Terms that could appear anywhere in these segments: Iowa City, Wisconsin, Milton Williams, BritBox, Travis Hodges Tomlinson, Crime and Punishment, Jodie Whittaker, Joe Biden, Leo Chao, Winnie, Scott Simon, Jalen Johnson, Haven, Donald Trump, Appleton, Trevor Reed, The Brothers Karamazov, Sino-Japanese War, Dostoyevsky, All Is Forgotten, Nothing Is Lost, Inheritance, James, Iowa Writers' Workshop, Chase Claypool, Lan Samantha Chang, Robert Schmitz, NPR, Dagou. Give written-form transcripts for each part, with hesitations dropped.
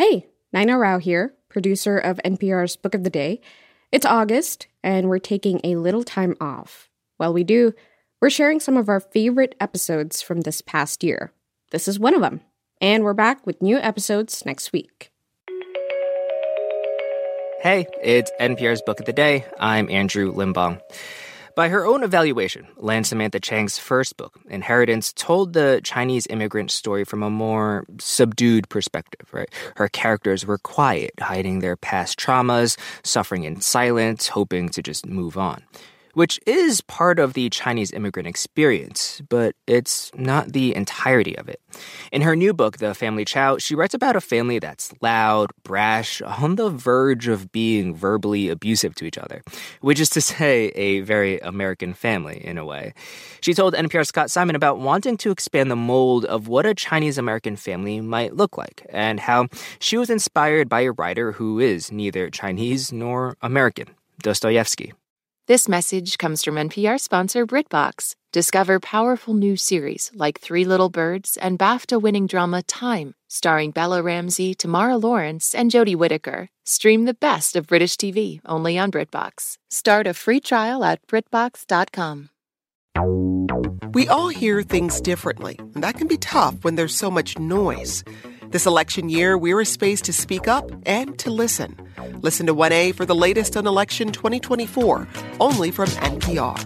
Hey, Nina Rao here, producer of NPR's Book of the Day. It's August, and we're taking a little time off. While we do, we're sharing some of our favorite episodes from this past year. This is one of them, and we're back with new episodes next week. Hey, it's NPR's Book of the Day. I'm Andrew Limbong. By her own evaluation, Lan Samantha Chang's first book, Inheritance, told the Chinese immigrant story from a more subdued perspective, right? Her characters were quiet, hiding their past traumas, suffering in silence, hoping to just move on, which is part of the Chinese immigrant experience, but it's not the entirety of it. In her new book, The Family Chao, she writes about a family that's loud, brash, on the verge of being verbally abusive to each other, which is to say, a very American family, in a way. She told NPR's Scott Simon about wanting to expand the mold of what a Chinese-American family might look like, and how she was inspired by a writer who is neither Chinese nor American, Dostoyevsky. This message comes from NPR sponsor BritBox. Discover powerful new series like Three Little Birds and BAFTA-winning drama Time, starring Bella Ramsey, Tamara Lawrence, and Jodie Whittaker. Stream the best of British TV only on BritBox. Start a free trial at BritBox.com. We all hear things differently, and that can be tough when there's so much noise. This election year, we're a space to speak up and to listen. Listen to 1A for the latest on Election 2024, only from NPR.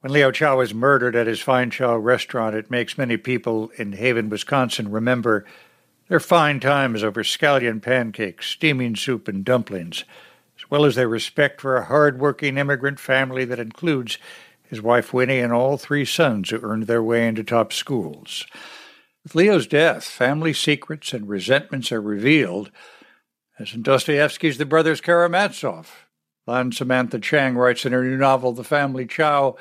When Leo Chao is murdered at his fine Chao restaurant, it makes many people in Haven, Wisconsin remember their fine times over scallion pancakes, steaming soup, and dumplings, as well as their respect for a hard-working immigrant family that includes his wife Winnie, and all three sons who earned their way into top schools. With Leo's death, family secrets and resentments are revealed, as in Dostoevsky's The Brothers Karamazov. Lan Samantha Chang writes in her new novel, The Family Chao,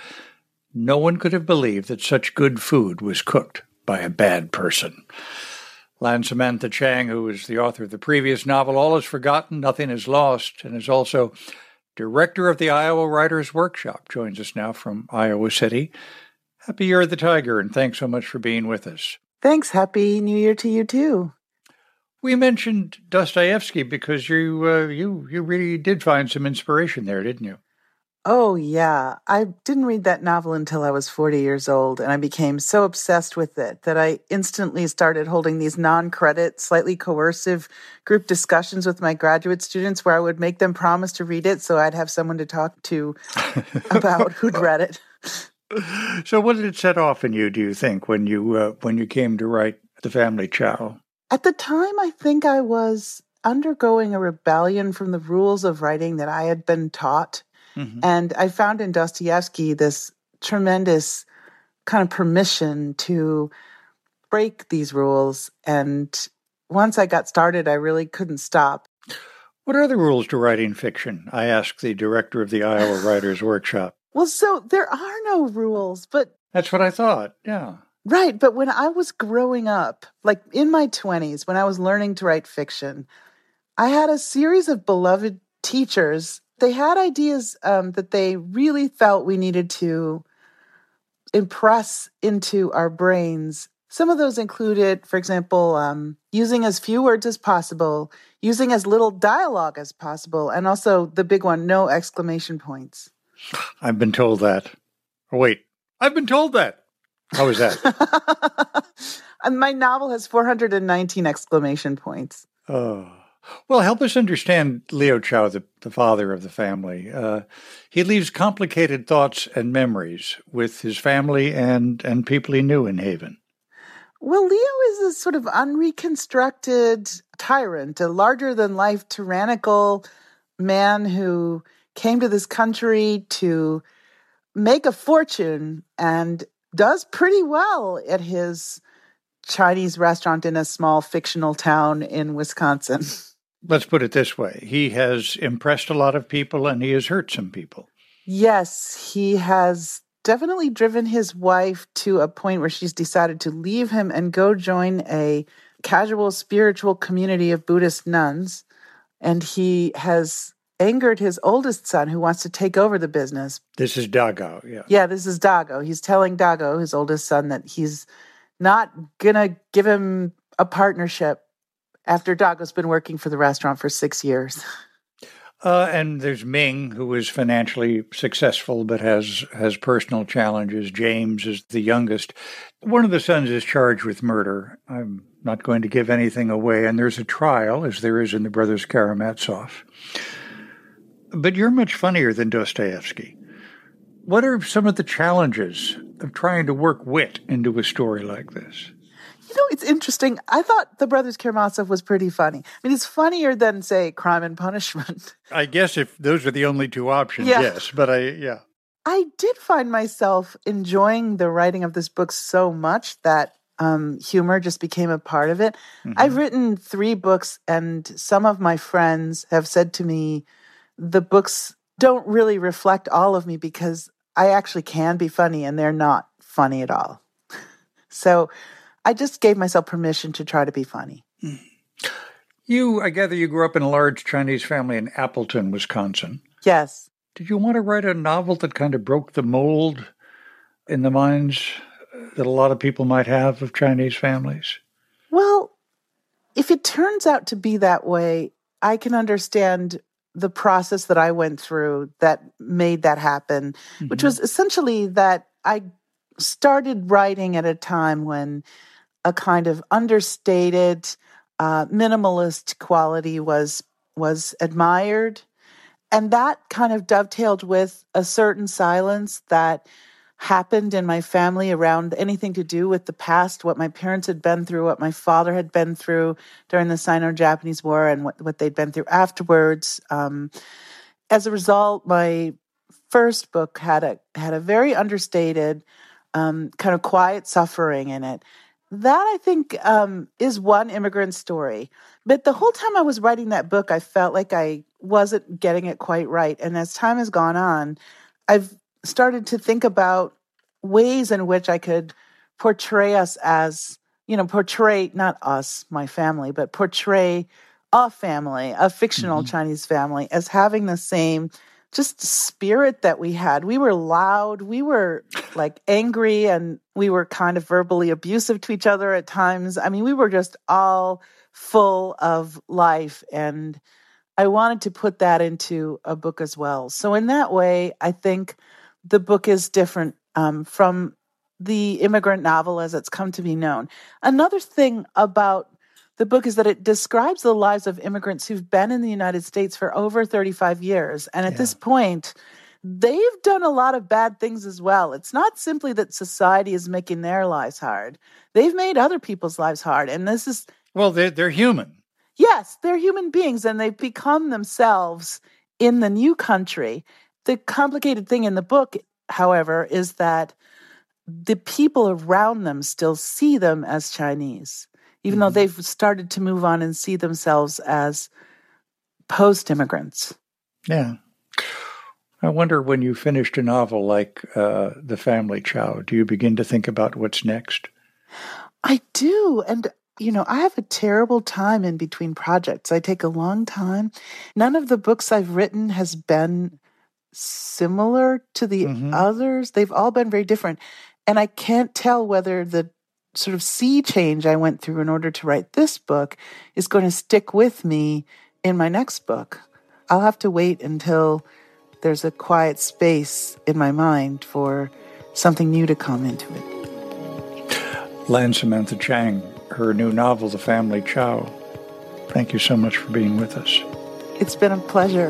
no one could have believed that such good food was cooked by a bad person. Lan Samantha Chang, who is the author of the previous novel, All Is Forgotten, Nothing Is Lost, and is also director of the Iowa Writers' Workshop, joins us now from Iowa City. Happy Year of the Tiger, and thanks so much for being with us. Thanks. Happy New Year to you, too. We mentioned Dostoevsky because you really did find some inspiration there, didn't you? Oh, yeah. I didn't read that novel until I was 40 years old, and I became so obsessed with it that I instantly started holding these non-credit, slightly coercive group discussions with my graduate students where I would make them promise to read it so I'd have someone to talk to about who'd read it. So what did it set off in you, do you think, when you came to write The Family Chao? At the time, I think I was undergoing a rebellion from the rules of writing that I had been taught. Mm-hmm. And I found in Dostoevsky this tremendous kind of permission to break these rules. And once I got started, I really couldn't stop. What are the rules to writing fiction? I asked the director of the Iowa Writers' Workshop. Well, so there are no rules, but... That's what I thought, yeah. Right, but when I was growing up, like in my 20s, when I was learning to write fiction, I had a series of beloved teachers. They had ideas that they really felt we needed to impress into our brains. Some of those included, for example, using as few words as possible, using as little dialogue as possible, and also the big one, no exclamation points. I've been told that. Oh, wait, I've been told that. How is that? And my novel has 419 exclamation points. Oh. Well, help us understand Leo Chao, the father of the family. He leaves complicated thoughts and memories with his family and people he knew in Haven. Well, Leo is a sort of unreconstructed tyrant, a larger-than-life tyrannical man who came to this country to make a fortune and does pretty well at his Chinese restaurant in a small fictional town in Wisconsin. Let's put it this way. He has impressed a lot of people and he has hurt some people. Yes, he has definitely driven his wife to a point where she's decided to leave him and go join a casual spiritual community of Buddhist nuns. And he has angered his oldest son who wants to take over the business. This is Dagou, yeah. Yeah, this is Dagou. He's telling Dagou, his oldest son, that he's not going to give him a partnership after Dagou's been working for the restaurant for 6 years. And there's Ming, who is financially successful but has personal challenges. James is the youngest. One of the sons is charged with murder. I'm not going to give anything away. And there's a trial, as there is in The Brothers Karamazov. But you're much funnier than Dostoyevsky. What are some of the challenges of trying to work wit into a story like this? You know, it's interesting. I thought The Brothers Karamazov was pretty funny. I mean, it's funnier than, say, Crime and Punishment. I guess if those are the only two options, yeah. Yes. But I did find myself enjoying the writing of this book so much that humor just became a part of it. Mm-hmm. I've written 3 books, and some of my friends have said to me, the books don't really reflect all of me because I actually can be funny, and they're not funny at all. So I just gave myself permission to try to be funny. I gather you grew up in a large Chinese family in Appleton, Wisconsin. Yes. Did you want to write a novel that kind of broke the mold in the minds that a lot of people might have of Chinese families? Well, if it turns out to be that way, I can understand the process that I went through that made that happen, mm-hmm. which was essentially that I started writing at a time when a kind of understated, minimalist quality was admired. And that kind of dovetailed with a certain silence that happened in my family around anything to do with the past, what my parents had been through, what my father had been through during the Sino-Japanese War, and what they'd been through afterwards. As a result, my first book had a very understated, kind of quiet suffering in it. That, I think, is one immigrant story. But the whole time I was writing that book, I felt like I wasn't getting it quite right. And as time has gone on, I've started to think about ways in which I could portray us as, portray not us, my family, but portray a family, a fictional mm-hmm. Chinese family, as having the same just spirit that we had. We were loud, we were like angry, and we were kind of verbally abusive to each other at times. I mean, we were just all full of life, and I wanted to put that into a book as well. So in that way, I think the book is different from the immigrant novel as it's come to be known. Another thing about the book is that it describes the lives of immigrants who've been in the United States for over 35 years. And at this point, they've done a lot of bad things as well. It's not simply that society is making their lives hard. They've made other people's lives hard. And this is... Well, they're human. Yes, they're human beings, and they've become themselves in the new country. The complicated thing in the book, however, is that the people around them still see them as Chinese, even though they've started to move on and see themselves as post-immigrants. Yeah. I wonder, when you finished a novel like The Family Chao, do you begin to think about what's next? I do. And, I have a terrible time in between projects. I take a long time. None of the books I've written has been similar to the others. They've all been very different. And I can't tell whether the sort of sea change I went through in order to write this book is going to stick with me in my next book. I'll have to wait until there's a quiet space in my mind for something new to come into it. Lan Samantha Chang, her new novel, The Family Chao. Thank you so much for being with us. It's been a pleasure.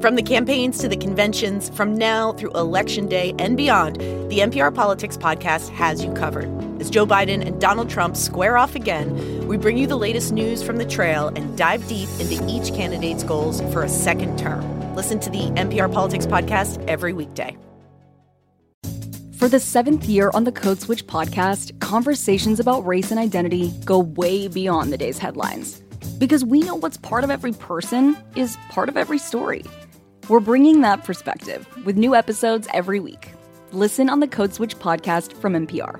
From the campaigns to the conventions, from now through Election Day and beyond, the NPR Politics Podcast has you covered. As Joe Biden and Donald Trump square off again, we bring you the latest news from the trail and dive deep into each candidate's goals for a second term. Listen to the NPR Politics Podcast every weekday. For the seventh year on the Code Switch podcast, conversations about race and identity go way beyond the day's headlines. Because we know what's part of every person is part of every story. We're bringing that perspective with new episodes every week. Listen on the Code Switch podcast from NPR.